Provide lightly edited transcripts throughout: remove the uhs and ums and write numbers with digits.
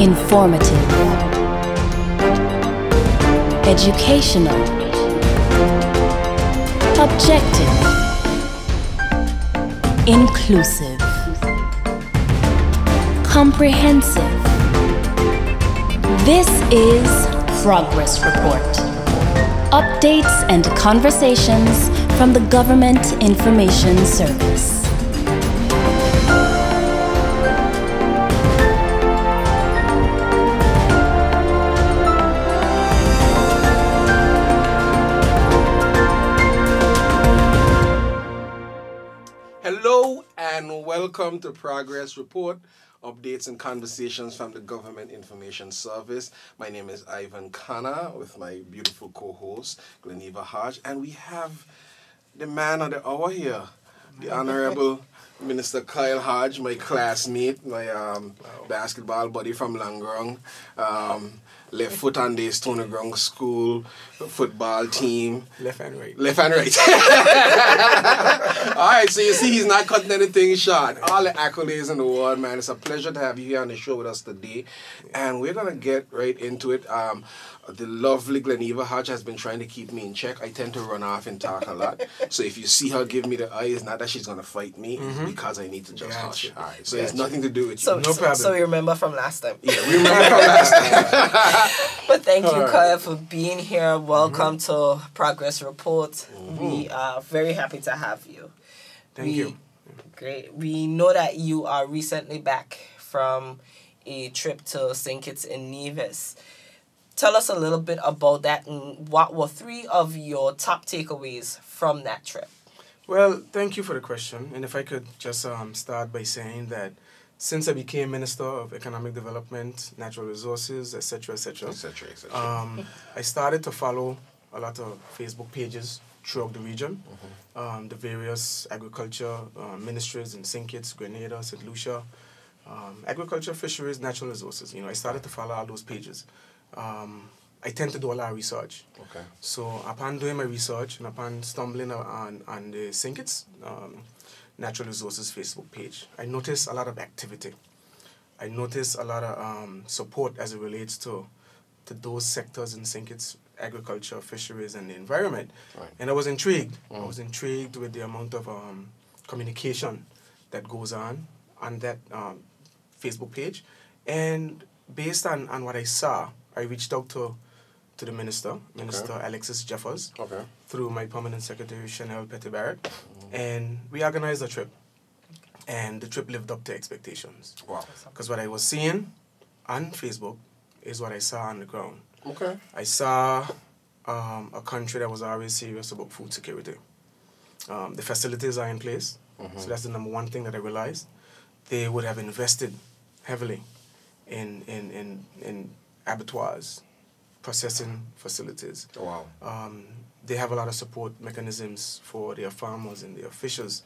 Informative, educational, objective, inclusive, comprehensive. This is Progress Report. Updates and conversations from the Government Information Service. Welcome to Progress Report, updates and conversations from the Government Information Service. My name is Ivan Connor with my beautiful co-host, Gleniva Hodge, and we have the man of the hour here, the Honorable Minister Kyle Hodge, my classmate, my basketball buddy from Langrong, left foot on the Stoney Ground school football team. Left and right. Left and right. All right, so you see he's not cutting anything short. All the accolades in the world, man. It's a pleasure to have you here on the show with us today. And we're going to get right into it. The lovely Gleniva Hodge has been trying to keep me in check. I tend to run off and talk a lot. So if you see her give me the eye, it's not that she's going to fight me. Mm-hmm. Because I need to just hush. All right, so it's nothing to do with you. No problem. So we remember from last time. Yeah, we remember from last time. But thank you, Kyle, for being here. Welcome to Progress Report. Mm-hmm. We are very happy to have you. Thank you. Great. We know that you are recently back from a trip to St. Kitts in Nevis. Tell us a little bit about that and what were three of your top takeaways from that trip? Well, thank you for the question. And if I could just start by saying that since I became Minister of Economic Development, Natural Resources, etc., I started to follow a lot of Facebook pages throughout the region, the various agriculture ministries in St. Kitts, Grenada, St. Lucia, agriculture, fisheries, natural resources. You know, I started to follow all those pages. I tend to do a lot of research. Okay. So upon doing my research and upon stumbling on the St. Kitts Natural Resources Facebook page, I noticed a lot of activity. I noticed a lot of support as it relates to those sectors in St. Kitts, agriculture, fisheries, and the environment. Right. And I was intrigued. Mm. I was intrigued with the amount of communication that goes on that Facebook page. And based on what I saw, I reached out to the Minister Alexis Jeffers, through my permanent secretary, Chanel Petty Barrett, and we organized a trip. And the trip lived up to expectations. Wow. Because what I was seeing on Facebook is what I saw on the ground. Okay. I saw a country that was always serious about food security. The facilities are in place, so that's the number one thing that I realized. They would have invested heavily in abattoirs, processing facilities. Wow. They have a lot of support mechanisms for their farmers and their fishers.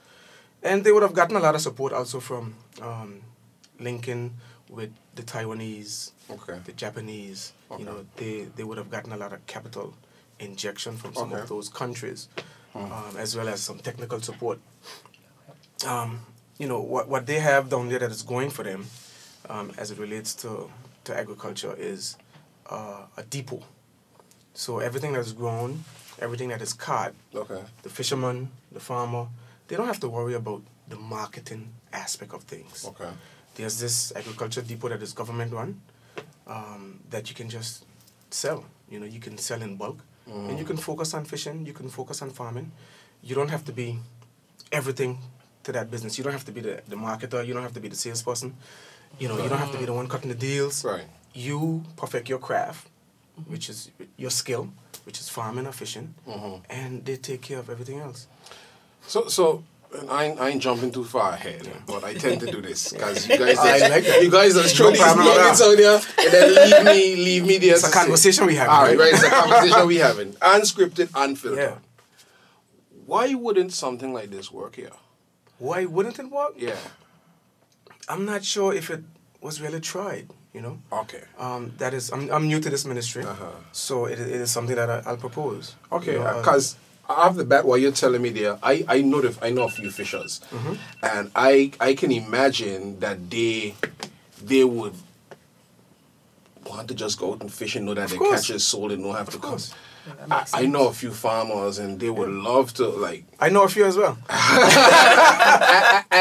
And they would have gotten a lot of support also from linking with the Taiwanese, the Japanese. Okay. You know, they would have gotten a lot of capital injection from some of those countries, as well as some technical support. You know, what they have down there that is going for them as it relates to agriculture is a depot. So everything that's grown, everything that is caught, the fisherman, the farmer, they don't have to worry about the marketing aspect of things. Okay. There's this agriculture depot that is government run that you can just sell. You know, you can sell in bulk, and you can focus on fishing, you can focus on farming. You don't have to be everything to that business. You don't have to be the marketer, you don't have to be the salesperson. You know, you don't have to be the one cutting the deals. Right. You perfect your craft, which is your skill, which is farming or fishing, and they take care of everything else. So I ain't jumping too far ahead, but I tend to do this because you guys, you guys are throwing these nuggets out there and then leave me there. It's a conversation we have. All right, it's a conversation we having. Unscripted, unfiltered. Yeah. Why wouldn't something like this work here? Why wouldn't it work? Yeah. I'm not sure if it was really tried, you know. Okay. That is, I'm new to this ministry, so it is something that I'll propose. Okay. Because you know, off the bat, while you're telling me there, I know a few fishers, and I can imagine that they would want to just go out and fish and know that they catch a soul and don't have to come. I know a few farmers and they would love to, like... I know a few as well.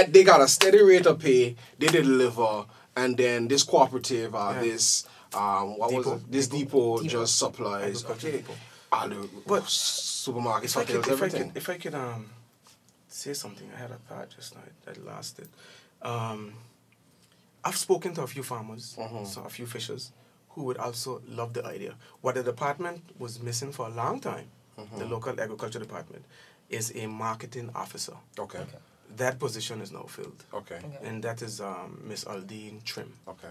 They got a steady rate of pay, they deliver, and then this cooperative, this... This depot just supplies... But supermarkets, if I could say something, I had a thought just now that lasted. I've spoken to a few farmers, so a few fishers, who would also love the idea. What the department was missing for a long time, the local agriculture department, is a marketing officer. Okay. That position is now filled. Okay. And that is Miss Aldine Trim. Okay.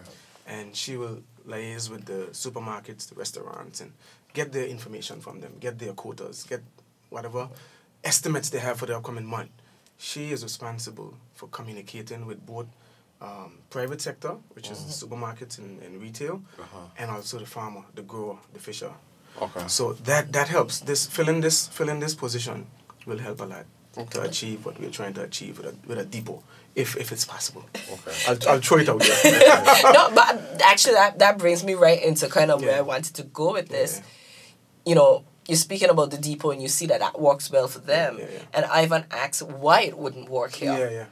And she will liaise with the supermarkets, the restaurants, and get their information from them, get their quotas, get whatever estimates they have for the upcoming month. She is responsible for communicating with both private sector, which is the supermarkets and retail, and also the farmer, the grower, the fisher. Okay. So that helps. Filling this position will help a lot to achieve what we're trying to achieve with a depot, if it's possible. Okay. I'll throw it out there. No, but actually that brings me right into kind of where I wanted to go with this. Yeah. You know, you're speaking about the depot and you see that works well for them. Yeah. And Ivan asks why it wouldn't work here. Yeah.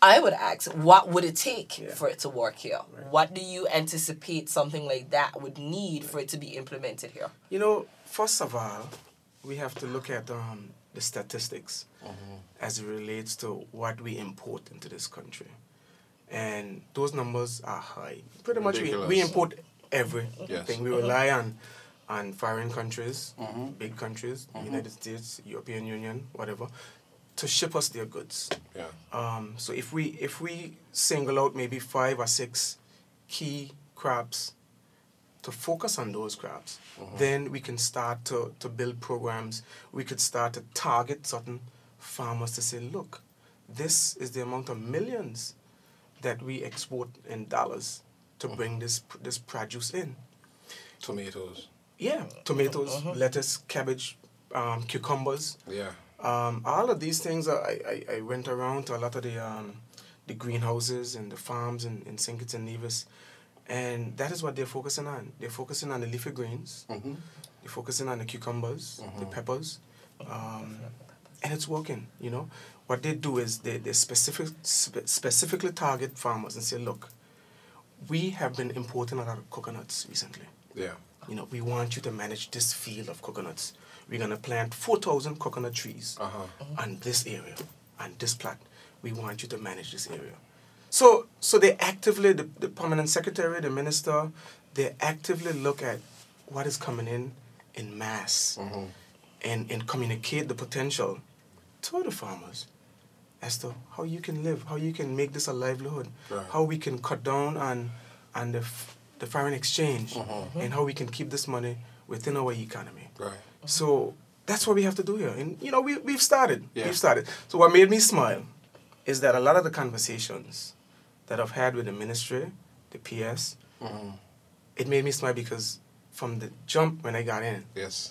I would ask, what would it take for it to work here? Right. What do you anticipate something like that would need for it to be implemented here? You know, first of all, we have to look at the statistics as it relates to what we import into this country. And those numbers are high. Pretty ridiculous. Much we import everything. Yes. We rely on foreign countries, big countries, United States, European Union, whatever, to ship us their goods. Yeah. So if we single out maybe 5 or 6 key crops to focus on those crops, then we can start to build programs. We could start to target certain farmers to say, look, this is the amount of millions that we export in dollars to bring this produce in. Tomatoes. Yeah, tomatoes, lettuce, cabbage, cucumbers. Yeah. All of these things, I went around to a lot of the greenhouses and the farms in St. Kitts and Nevis, and that is what they're focusing on. They're focusing on the leafy greens, they're focusing on the cucumbers, the peppers, and it's working, you know. What they do is they specifically target farmers and say, look, we have been importing a lot of coconuts recently. Yeah. You know, we want you to manage this field of coconuts. We're going to plant 4,000 coconut trees on this area, on this plot. We want you to manage this area. So they actively, the permanent secretary, the minister, they actively look at what is coming in mass and communicate the potential to the farmers as to how you can live, how you can make this a livelihood, how we can cut down on the foreign exchange and how we can keep this money within our economy. Right. So that's what we have to do here. And, you know, we've started. Yeah. We've started. So what made me smile is that a lot of the conversations that I've had with the ministry, the PS, it made me smile because from the jump when I got in,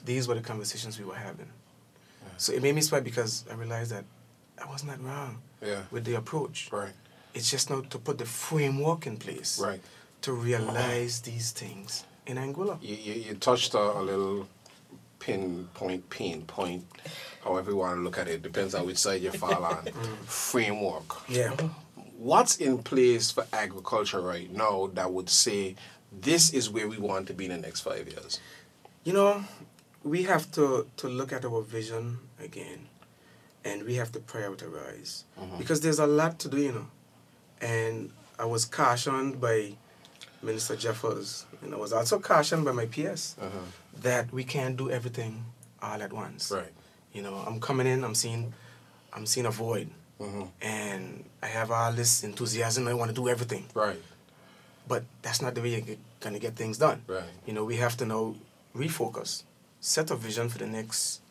these were the conversations we were having. Yeah. So it made me smile because I realized that I was not wrong with the approach. Right. It's just now to put the framework in place to realize these things in Anguilla. You touched a little... pinpoint, however you want to look at it, depends on which side you fall on. Framework. Yeah. What's in place for agriculture right now that would say this is where we want to be in the next 5 years? You know, we have to look at our vision again, and we have to prioritize because there's a lot to do, you know. And I was cautioned by Minister Jeffers, and I was also cautioned by my PS that we can't do everything all at once. Right. You know, I'm coming in, I'm seeing a void, and I have all this enthusiasm. I want to do everything. Right. But that's not the way you're gonna get things done. Right. You know, we have to now refocus, set a vision for the next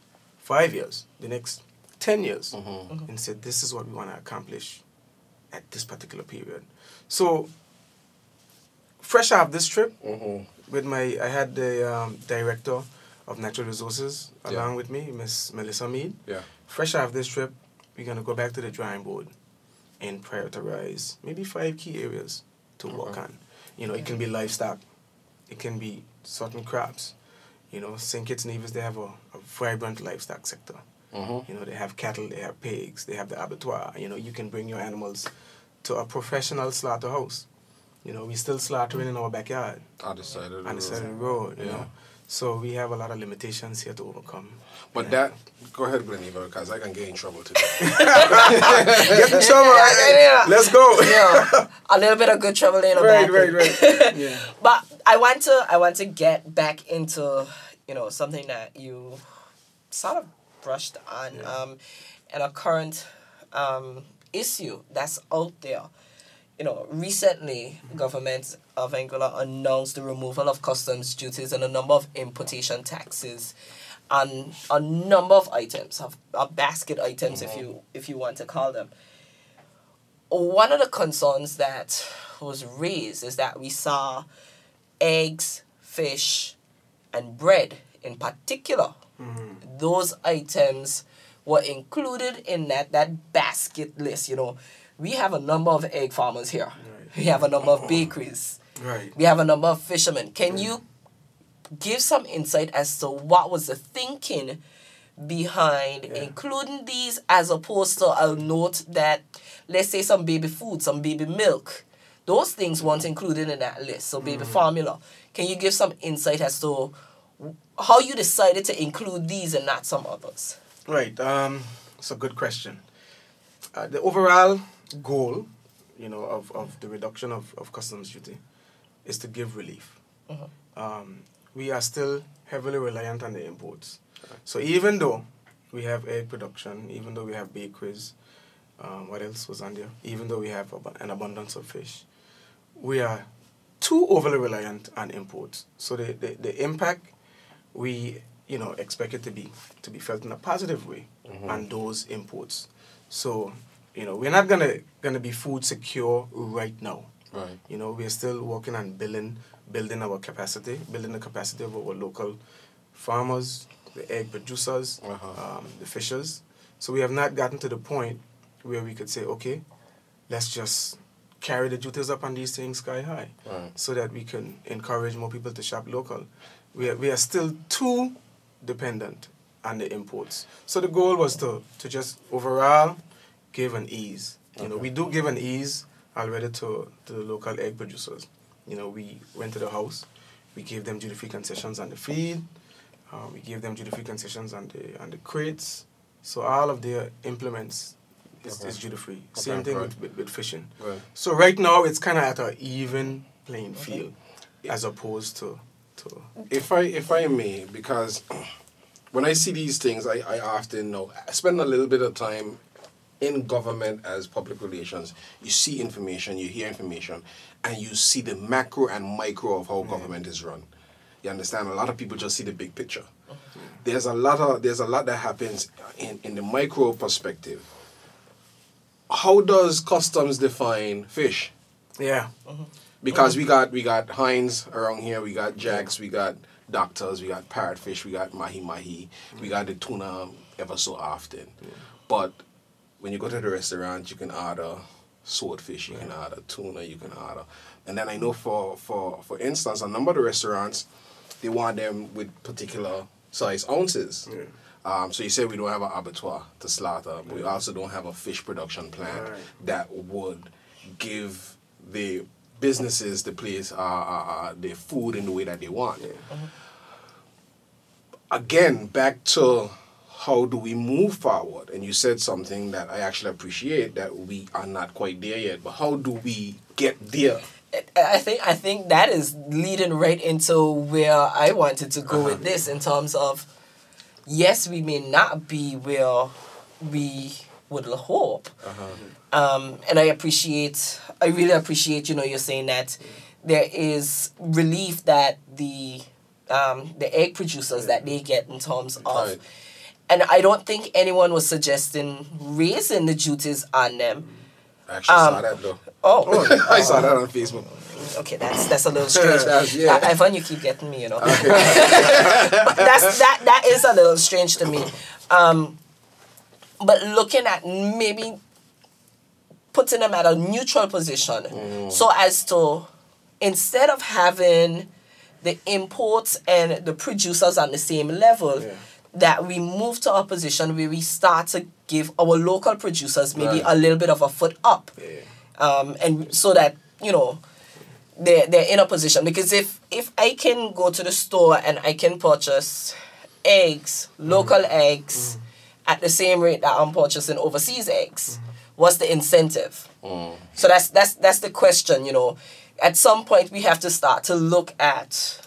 5 years, the next 10 years, and say this is what we want to accomplish at this particular period. So. Fresh out of this trip, with I had the director of natural resources along with me, Miss Melissa Mead. Yeah. Fresh out of this trip, we're gonna go back to the drawing board and prioritize maybe 5 key areas to work on. You know, it can be livestock, it can be certain crops. You know, St. Kitts, Nevis, they have a vibrant livestock sector. Mm-hmm. You know, they have cattle, they have pigs, they have the abattoir. You know, you can bring your animals to a professional slaughterhouse. You know, we're still slaughtering in our backyard. On the side of the road. On the side of the road, you know. So we have a lot of limitations here to overcome. But that, go ahead, Gleniva, because I can get in trouble today. Get in trouble. Let's go. Yeah. A little bit of good trouble in a bad. Right. Yeah. But I want to get back into, you know, something that you sort of brushed on, and a current issue that's out there. You know, recently, government of Anguilla announced the removal of customs duties and a number of importation taxes on a number of items, of basket items, if you want to call them. One of the concerns that was raised is that we saw eggs, fish, and bread in particular. Mm-hmm. Those items were included in that basket list, you know. We have a number of egg farmers here. Right. We have a number of bakeries. Right. We have a number of fishermen. Can you give some insight as to what was the thinking behind including these, as opposed to, I'll note that, let's say, some baby food, some baby milk. Those things weren't included in that list, so baby formula. Can you give some insight as to how you decided to include these and not some others? Right. It's a good question. The overall goal, you know, of the reduction of customs duty is to give relief. Mm-hmm. We are still heavily reliant on the imports. Okay. So even though we have egg production, even though we have bakeries, what else was on there? Even though we have an abundance of fish, we are too overly reliant on imports. So the impact, we, you know, expect it to be felt in a positive way on those imports. So, you know, we're not gonna be food secure right now. Right. You know, we're still working on building our capacity, building the capacity of our local farmers, the egg producers, the fishers. So we have not gotten to the point where we could say, okay, let's just carry the duties up on these things sky high, so that we can encourage more people to shop local. We are still too dependent on the imports. So the goal was to just overall give an ease. You know, we do give an ease already to the local egg producers. You know, we went to the house, we gave them duty-free concessions on the feed, we gave them duty-free concessions on the crates. So all of their implements is duty-free. Okay. Same thing with fishing. Right. So right now it's kind of at an even playing field, as opposed to. If I may, because when I see these things, I often know. I spend a little bit of time in government as public relations. You see information, you hear information, and you see the macro and micro of how government is run. You understand? A lot of people just see the big picture. There's a lot that happens in the micro perspective. How does customs define fish? Yeah. Because we got hinds around here, we got jacks, we got doctors, we got parrotfish, we got mahi-mahi, we got the tuna ever so often. Yeah. But when you go to the restaurant, you can order swordfish, you can order tuna, you can order. And then I know for instance, a number of the restaurants, they want them with particular size ounces. Yeah. So you say we don't have an abattoir to slaughter, but we also don't have a fish production plant that would give the businesses the place, their food in the way that they want. Yeah. Again, back to how do we move forward? And you said something that I actually appreciate, that we are not quite there yet. But how do we get there? I think that is leading right into where I wanted to go with this, in terms of, yes, we may not be where we would hope. And I really appreciate, you know, you're saying that there is relief that the egg producers that they get in terms of, and I don't think anyone was suggesting raising the duties on them. I actually saw that though. Oh. I saw that on Facebook. Okay, that's a little strange. Ivan, you keep getting me, you know. Okay. But that is a little strange to me. But looking at maybe putting them at a neutral position, so as to, instead of having the imports and the producers on the same level, yeah, that we move to a position where we start to give our local producers maybe a little bit of a foot up. Yeah. And so that, you know, they're in a position. Because if I can go to the store and I can purchase eggs, local eggs, at the same rate that I'm purchasing overseas eggs, what's the incentive? So that's the question, you know. At some point, we have to start to look at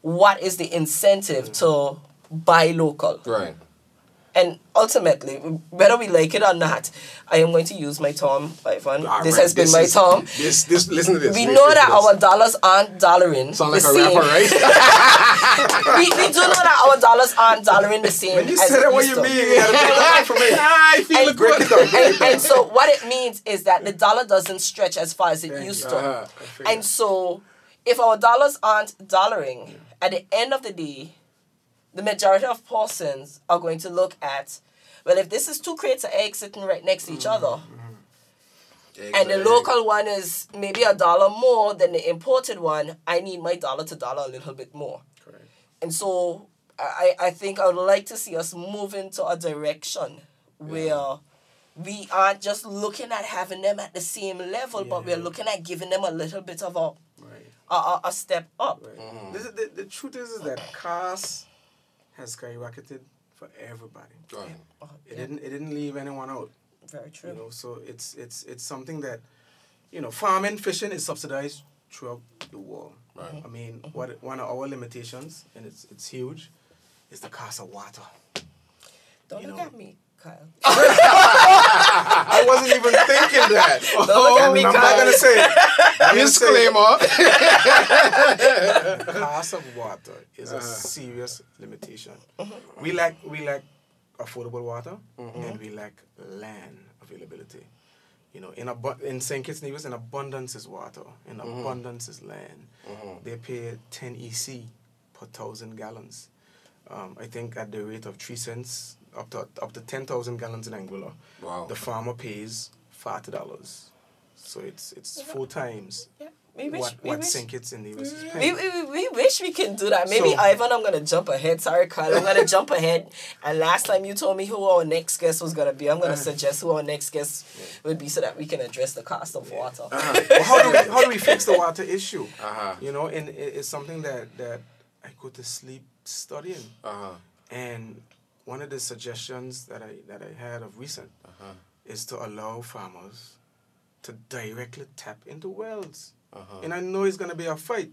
what is the incentive to buy local. Right. And ultimately, whether we like it or not, I am going to use my term, Ivan. This has been my term. Listen to this. We know that our dollars aren't dollaring. Sound like a rapper, right? we do know that our dollars aren't dollaring the same. When you said it, what you mean? You had a for me. I feel and, good. And so what it means is that the dollar doesn't stretch as far as it used to. And so if our dollars aren't dollaring, at the end of the day, the majority of persons are going to look at, well, if this is two crates of eggs sitting right next to each other, and the local one is maybe a dollar more than the imported one, I need my dollar to dollar a little bit more. Correct. And so I think I would like to see us move into a direction where we aren't just looking at having them at the same level, but we're looking at giving them a little bit of a step up. Right. The truth is that costs has skyrocketed for everybody. Right. It didn't leave anyone out. Very true. You know, so it's something that, you know, farming, fishing is subsidized throughout the world. Right. I mean, what one of our limitations, and it's huge, is the cost of water. Don't look at me, Kyle. I wasn't even thinking that. I'm not gonna say it. Disclaimer. The cost of water is a serious limitation. We lack affordable water, and we lack land availability. You know, in St. Kitts, Nevis, in abundance is water, in abundance is land. They pay 10 EC per 1,000 gallons. I think at the rate of 3 cents. Up to 10,000 gallons in Anguilla. Wow. The farmer pays $40. So it's 4 times what St. Kitts and Nevis is paying. We wish we could do that. Maybe, Ivan, I'm going to jump ahead. Sorry, Kyle. I'm going to jump ahead. And last time you told me who our next guest was going to be, I'm going to suggest who our next guest would be so that we can address the cost of water. Well, how do we fix the water issue? You know, and it's something that I go to sleep studying. And one of the suggestions that I had of recent is to allow farmers to directly tap into wells. And I know it's going to be a fight,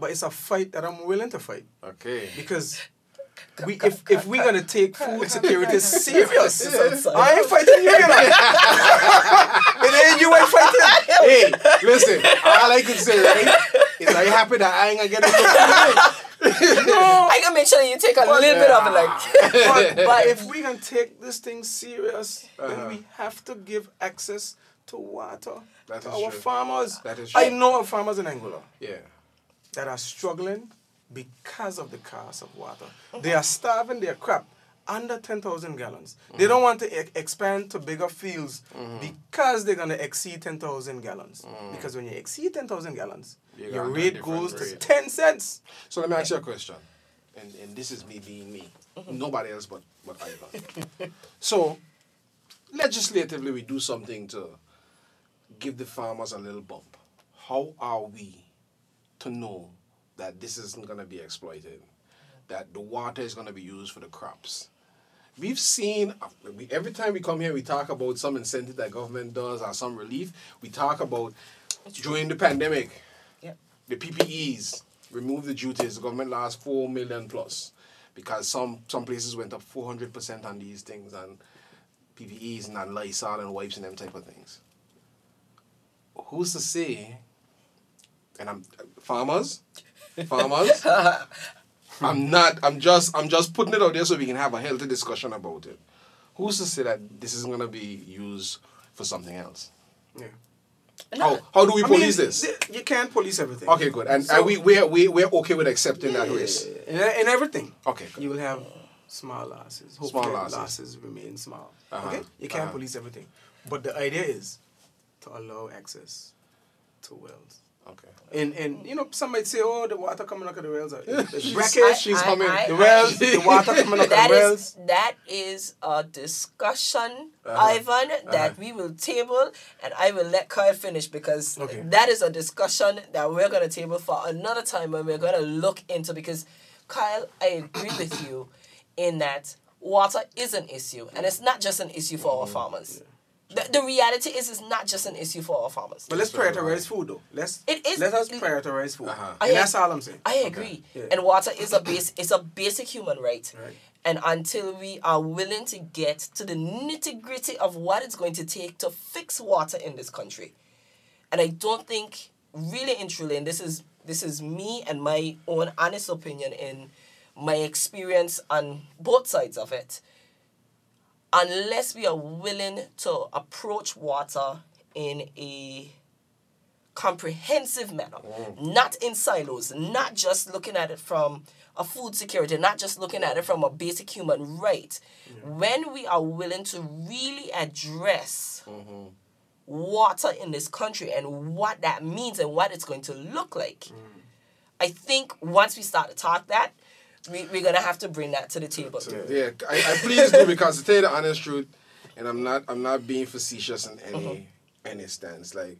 but it's a fight that I'm willing to fight. Okay. Because if we're going to take food security serious, I ain't fighting you. It ain't you ain't fighting. Hey, listen, all I can say, right, is I'm happy that I ain't going to get it. No. I can make sure you take a little bit of it, like. but if we can take this thing serious, then we have to give access to water to our farmers. That is true. I know of farmers in Angola that are struggling because of the cost of water. They are starving their crop under 10,000 gallons. They don't want to expand to bigger fields because they're going to exceed 10,000 gallons. Because when you exceed 10,000 gallons, your rate goes to 10 cents. So let me ask you a question. And this is me being me. Nobody else but Ivan. So, legislatively, we do something to give the farmers a little bump. How are we to know that this isn't going to be exploited? That the water is going to be used for the crops? We've seen, every time we come here, we talk about some incentive that government does or some relief. We talk about, during the pandemic, the PPEs, remove the duties, the government lost $4 million plus because some places went up 400% on these things, and PPEs and on Lysol and wipes and them type of things. Who's to say, and I'm farmers, I'm just putting it out there so we can have a healthy discussion about it. Who's to say that this isn't going to be used for something else? Yeah. How do we police this? You can't police everything. Okay, good. And so, we're okay with accepting that risk. In everything. Okay. Good. You will have small losses. Hopefully losses remain small. Okay? You can't police everything. But the idea is to allow access to wells. Okay. And you know, some might say, oh, the water coming up at the rails. The water coming up at the rails. That is a discussion, Ivan, that we will table, and I will let Kyle finish because that is a discussion that we're going to table for another time when we're going to look into, because Kyle, I agree with you in that water is an issue, and it's not just an issue for our farmers. Yeah. The reality is it's not just an issue for our farmers. But let's prioritize food, though. Let us prioritize food. And that's all I'm saying. I agree. Yeah. And water is a basic human right. And until we are willing to get to the nitty-gritty of what it's going to take to fix water in this country, and I don't think, really and truly, and this is me and my own honest opinion in my experience on both sides of it, unless we are willing to approach water in a comprehensive manner, not in silos, not just looking at it from a food security, not just looking at it from a basic human right. Yeah. When we are willing to really address water in this country and what that means and what it's going to look like, I think once we start to talk that, we're going to have to bring that to the table. Yeah, I please do, because to tell you the honest truth, and I'm not being facetious in any stance. Like,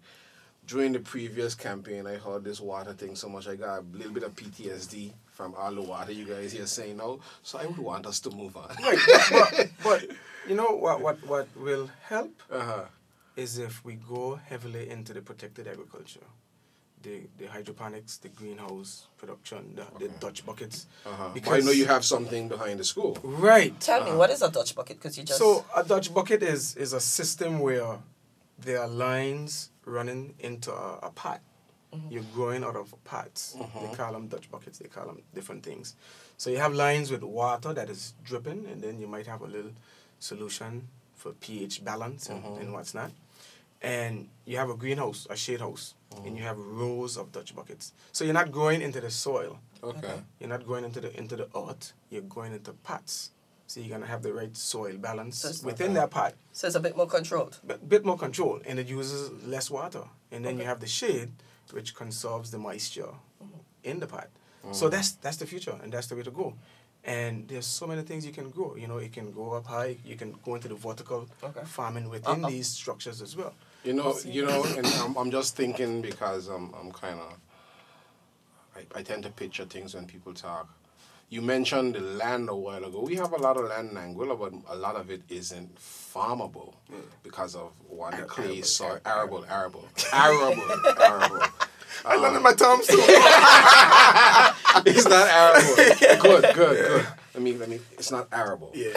during the previous campaign, I heard this water thing so much, I got a little bit of PTSD from all the water you guys here saying now. So I would want us to move on. Right, but you know what will help is if we go heavily into the protected agriculture. The hydroponics, the greenhouse production, the Dutch buckets. Because I know you have something behind the school. Right. Tell me, what is a Dutch bucket? Because you just... So a Dutch bucket is a system where there are lines running into a pot. You're growing out of pots. They call them Dutch buckets. They call them different things. So you have lines with water that is dripping, and then you might have a little solution for pH balance and what's not. And you have a greenhouse, a shade house, and you have rows of Dutch buckets. So you're not going into the soil. Okay. You're not going into the earth. You're going into pots. So you're gonna have the right soil balance within that pot. So it's a bit more controlled. Bit more controlled, and it uses less water. And then you have the shade, which conserves the moisture in the pot. So that's the future, and that's the way to go. And there's so many things you can grow. You know, it can go up high. You can go into the vertical farming within these structures as well. You know, and I'm just thinking because I'm kind of, I tend to picture things when people talk. You mentioned the land a while ago. We have a lot of land in Anguilla, but a lot of it isn't farmable because of what clay soil. Arable. I learned my terms too. It's not arable. Good. Let me. It's not arable. Yeah.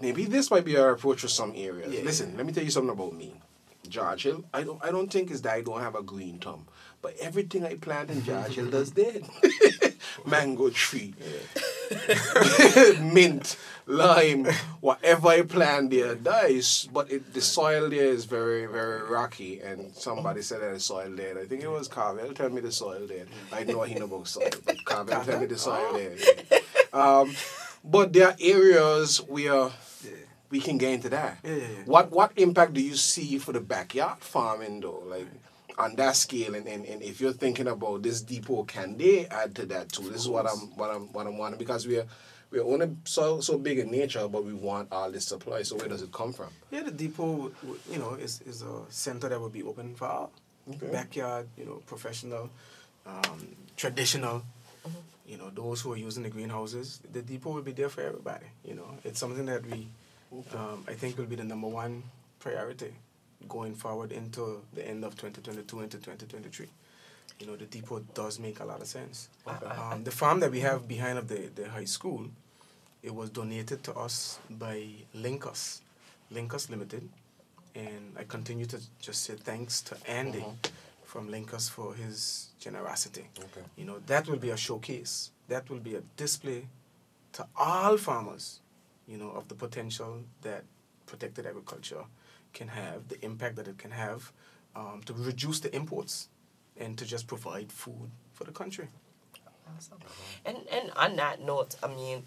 Maybe this might be our approach to some areas. Yeah. Listen, let me tell you something about me. George Hill, I don't think it's that I don't have a green thumb, but everything I plant in George Hill does dead. Mango tree, mint, lime, whatever I plant there dies, but the soil there is very, very rocky, and somebody said that the soil there, I think it was Carvel, tell me the soil there. I know he knows about soil, but Carvel, tell me the soil there. Yeah. But there are areas where we can get into that. Yeah. What impact do you see for the backyard farming, though? Like, on that scale, and if you're thinking about this depot, can they add to that too? This is what I'm wanting, because we're only so big in nature, but we want all this supply. So where does it come from? Yeah, the depot, you know, is a center that will be open for all backyard, you know, professional, traditional. You know, those who are using the greenhouses, the depot will be there for everybody. You know, it's something that we, I think, will be the number one priority going forward into the end of 2022 into 2023. You know, the depot does make a lot of sense. Okay. The farm that we have behind of the high school, it was donated to us by Linkus Limited. And I continue to just say thanks to Andy. From Linkus for his generosity. Okay. You know, that will be a showcase. That will be a display to all farmers, you know, of the potential that protected agriculture can have, the impact that it can have to reduce the imports and to just provide food for the country. Awesome. And on that note, I mean,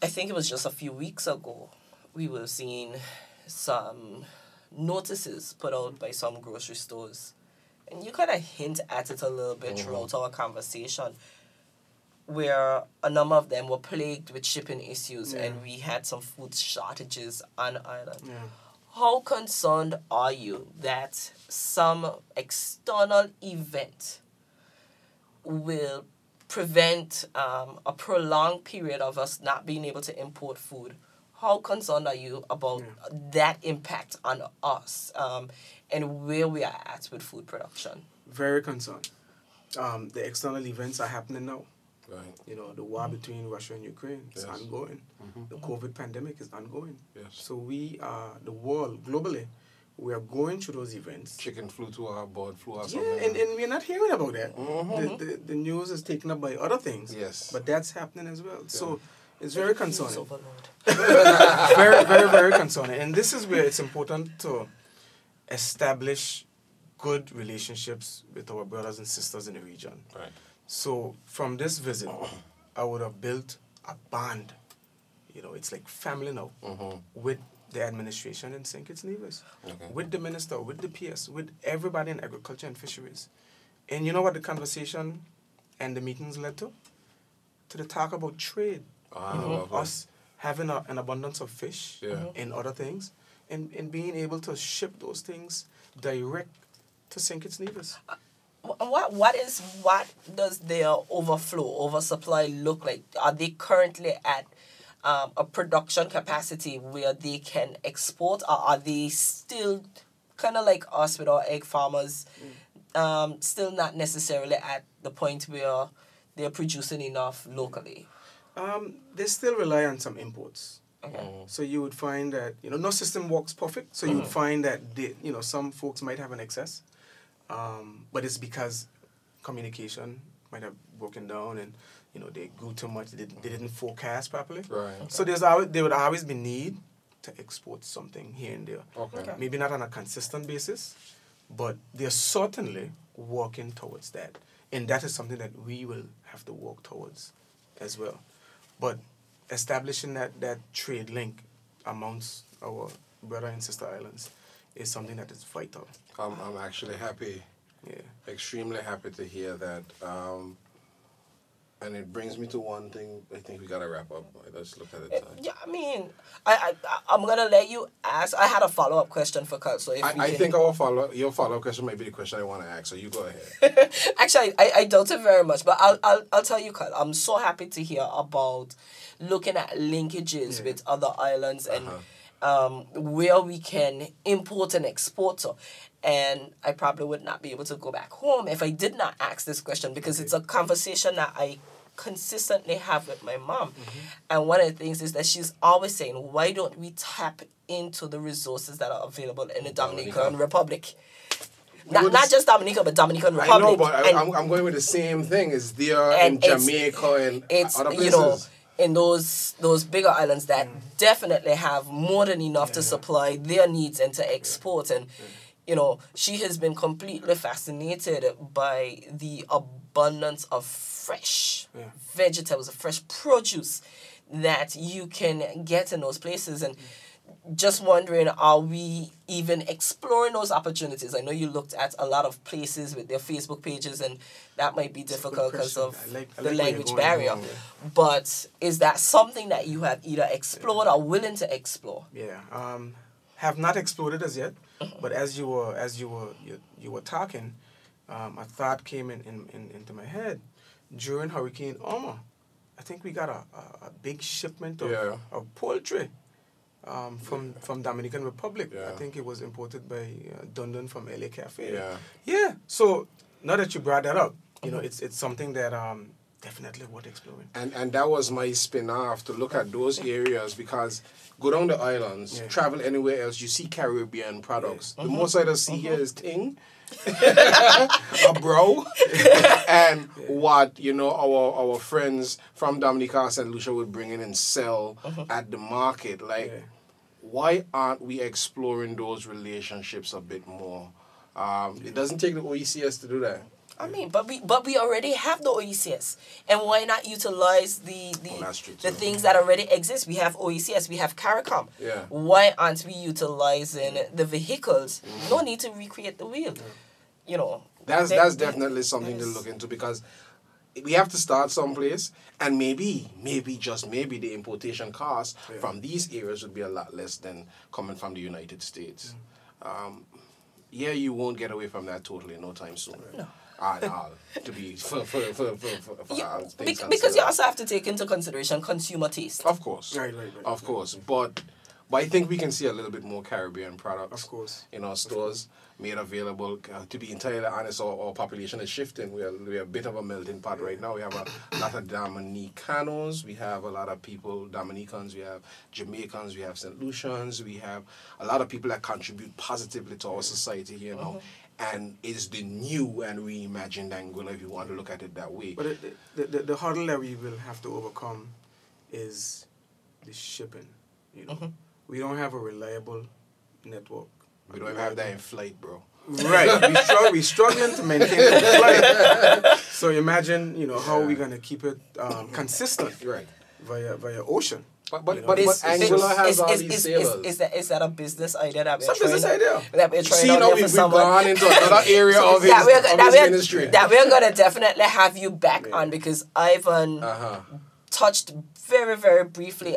I think it was just a few weeks ago, we were seeing some notices put out by some grocery stores. And you kind of hint at it a little bit throughout our conversation, where a number of them were plagued with shipping issues and we had some food shortages on Ireland. Yeah. How concerned are you that some external event will prevent a prolonged period of us not being able to import food? How concerned are you about that impact on us and where we are at with food production? Very concerned. The external events are happening now. Right. You know, the war between Russia and Ukraine is ongoing. Mm-hmm. The COVID pandemic is ongoing. Yes. So we are, the world, globally, we are going through those events. Chicken flew to our board, flew out. Yeah, and we're not hearing about that. Mm-hmm. The news is taken up by other things. Yes. But that's happening as well. Yeah. So it's very concerning. Very, very, very concerning. And this is where it's important to establish good relationships with our brothers and sisters in the region. Right. So from this visit, I would have built a bond. You know, it's like family now with the administration in St. Kitts Nevis, with the minister, with the PS, with everybody in agriculture and fisheries. And you know what the conversation and the meetings led to? To the talk about trade. Us having an abundance of fish and other things, and being able to ship those things direct to St. Kitts Nevis. What does their oversupply look like? Are they currently at a production capacity where they can export, or are they still kind of like us with our egg farmers, still not necessarily at the point where they're producing enough locally? They still rely on some imports. So you would find that, you know, no system works perfect. So you would find that they, you know, some folks might have an excess. But it's because communication might have broken down, and you know they grew too much. They didn't forecast properly. Right. Okay. So there would always be need to export something here and there. Okay. Maybe not on a consistent basis, but they're certainly working towards that, and that is something that we will have to work towards as well. But establishing that trade link amongst our brother and sister islands is something that is vital. I'm actually happy, extremely happy to hear that. And it brings me to one thing. I think we got to wrap up. Let's look at the time. Yeah, I mean, I'm going to let you ask. I had a follow-up question for Kyle. So if I think your follow-up question might be the question I want to ask, so you go ahead. Actually, I doubt it very much, but I'll tell you, Kyle. I'm so happy to hear about looking at linkages with other islands and... where we can import and export. And I probably would not be able to go back home if I did not ask this question, because it's a conversation that I consistently have with my mom. And one of the things is that she's always saying, why don't we tap into the resources that are available in the Dominican Republic? Not just Dominica, but Dominican Republic. I know, but I'm going with the same thing. It's there in Jamaica and other places. You know, in those bigger islands that definitely have more than enough to supply their needs and to export. And, you know, she has been completely fascinated by the abundance of fresh vegetables, fresh produce that you can get in those places. And just wondering, are we even exploring those opportunities? I know you looked at a lot of places with their Facebook pages, and that might be difficult because of the language barrier. But is that something that you have either explored or willing to explore? Yeah, have not explored it as yet. But as you were talking, a thought came into my head during Hurricane Omar. I think we got a big shipment of poultry. From Dominican Republic. I think it was imported by Dundon from LA Cafe. Yeah. So now that you brought that up, you know, it's something that definitely worth exploring. And that was my spin-off, to look at those areas, because go down the islands, travel anywhere else, you see Caribbean products. The most I see here is Ting, a bro, and what, you know, our friends from Dominica, St. Lucia would bring in and sell at the market. Like, why aren't we exploring those relationships a bit more? It doesn't take the OECS to do that. I mean, but we already have the OECS, and why not utilize the things that already exist? We have OECS, we have CARICOM. Yeah. Why aren't we utilizing the vehicles? Mm-hmm. No need to recreate the wheel. Yeah. You know. That's definitely something to look into, because we have to start someplace, and maybe the importation costs from these areas would be a lot less than coming from the United States. Mm-hmm. You won't get away from that totally no time soon. Right? No. Because you also have to take into consideration consumer taste. Of course. Right. Of course. But I think we can see a little bit more Caribbean products. Of course. In our stores made available. To be entirely honest, our population is shifting. We're a bit of a melting pot right now. We have a lot of Dominicanos. We have a lot of people, Dominicans. We have Jamaicans. We have St. Lucians. We have a lot of people that contribute positively to our society here now. And it's the new and reimagined Anguilla, if you want to look at it that way. But the hurdle that we will have to overcome is the shipping. You know, we don't have a reliable network. We don't have that in flight, bro. Right, we're struggling to maintain the flight. So imagine, how we're gonna keep it consistent, right? Via ocean. But Anguilla has all these sailors. Is that a business idea that we're trying? It's a business idea. That we're trying we've gone into another area of his ministry. That we're gonna definitely have you back on, because Ivan touched very, very briefly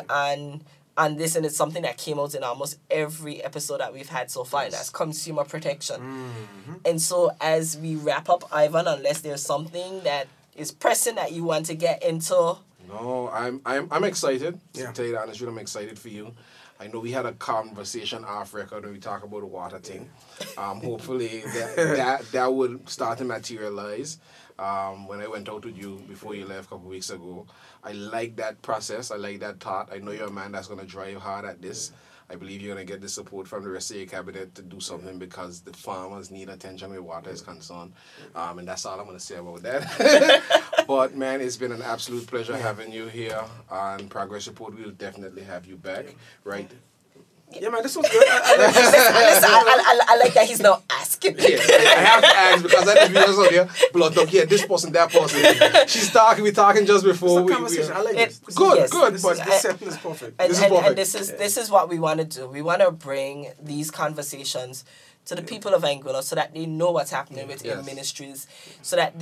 on this, and it's something that came out in almost every episode that we've had so far, and that's consumer protection. Mm-hmm. And so as we wrap up, Ivan, unless there's something that is pressing that you want to get into. No, I'm excited. Yeah. To tell you the honest truth, I'm excited for you. I know we had a conversation off record when we talk about the water thing. Hopefully that will start to materialize. When I went out with you before you left a couple of weeks ago, I like that process. I like that thought. I know you're a man that's going to drive hard at this. I believe you're going to get the support from the rest of your cabinet to do something, because the farmers need attention where water is concerned. And that's all I'm going to say about that. But, man, it's been an absolute pleasure having you here on Progress Report. We'll definitely have you back, right? Yeah, man, this was good. I like that he's not asking. Yeah, I have to ask, because I didn't realize here. Blood up, yeah, this person, that person. She's talking, we're talking just before. It's a conversation. I like this. Good. This setting is perfect. And this is what we want to do. We want to bring these conversations to the people of Anguilla so that they know what's happening with their ministries, so that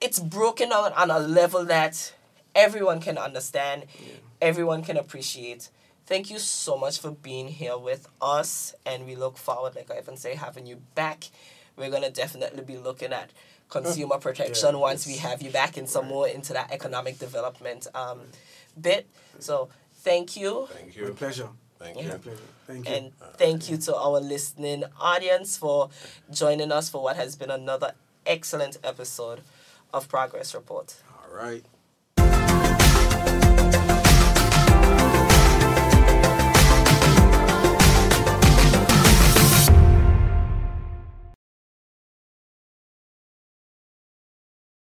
it's broken down on a level that everyone can understand, everyone can appreciate. Thank you so much for being here with us, and we look forward, like Ivan say, having you back. We're going to definitely be looking at consumer protection once we have you back, and some more into that economic development bit. So thank you. Thank you. My pleasure. Thank you. And thank you to our listening audience for joining us for what has been another excellent episode of Progress Report. All right.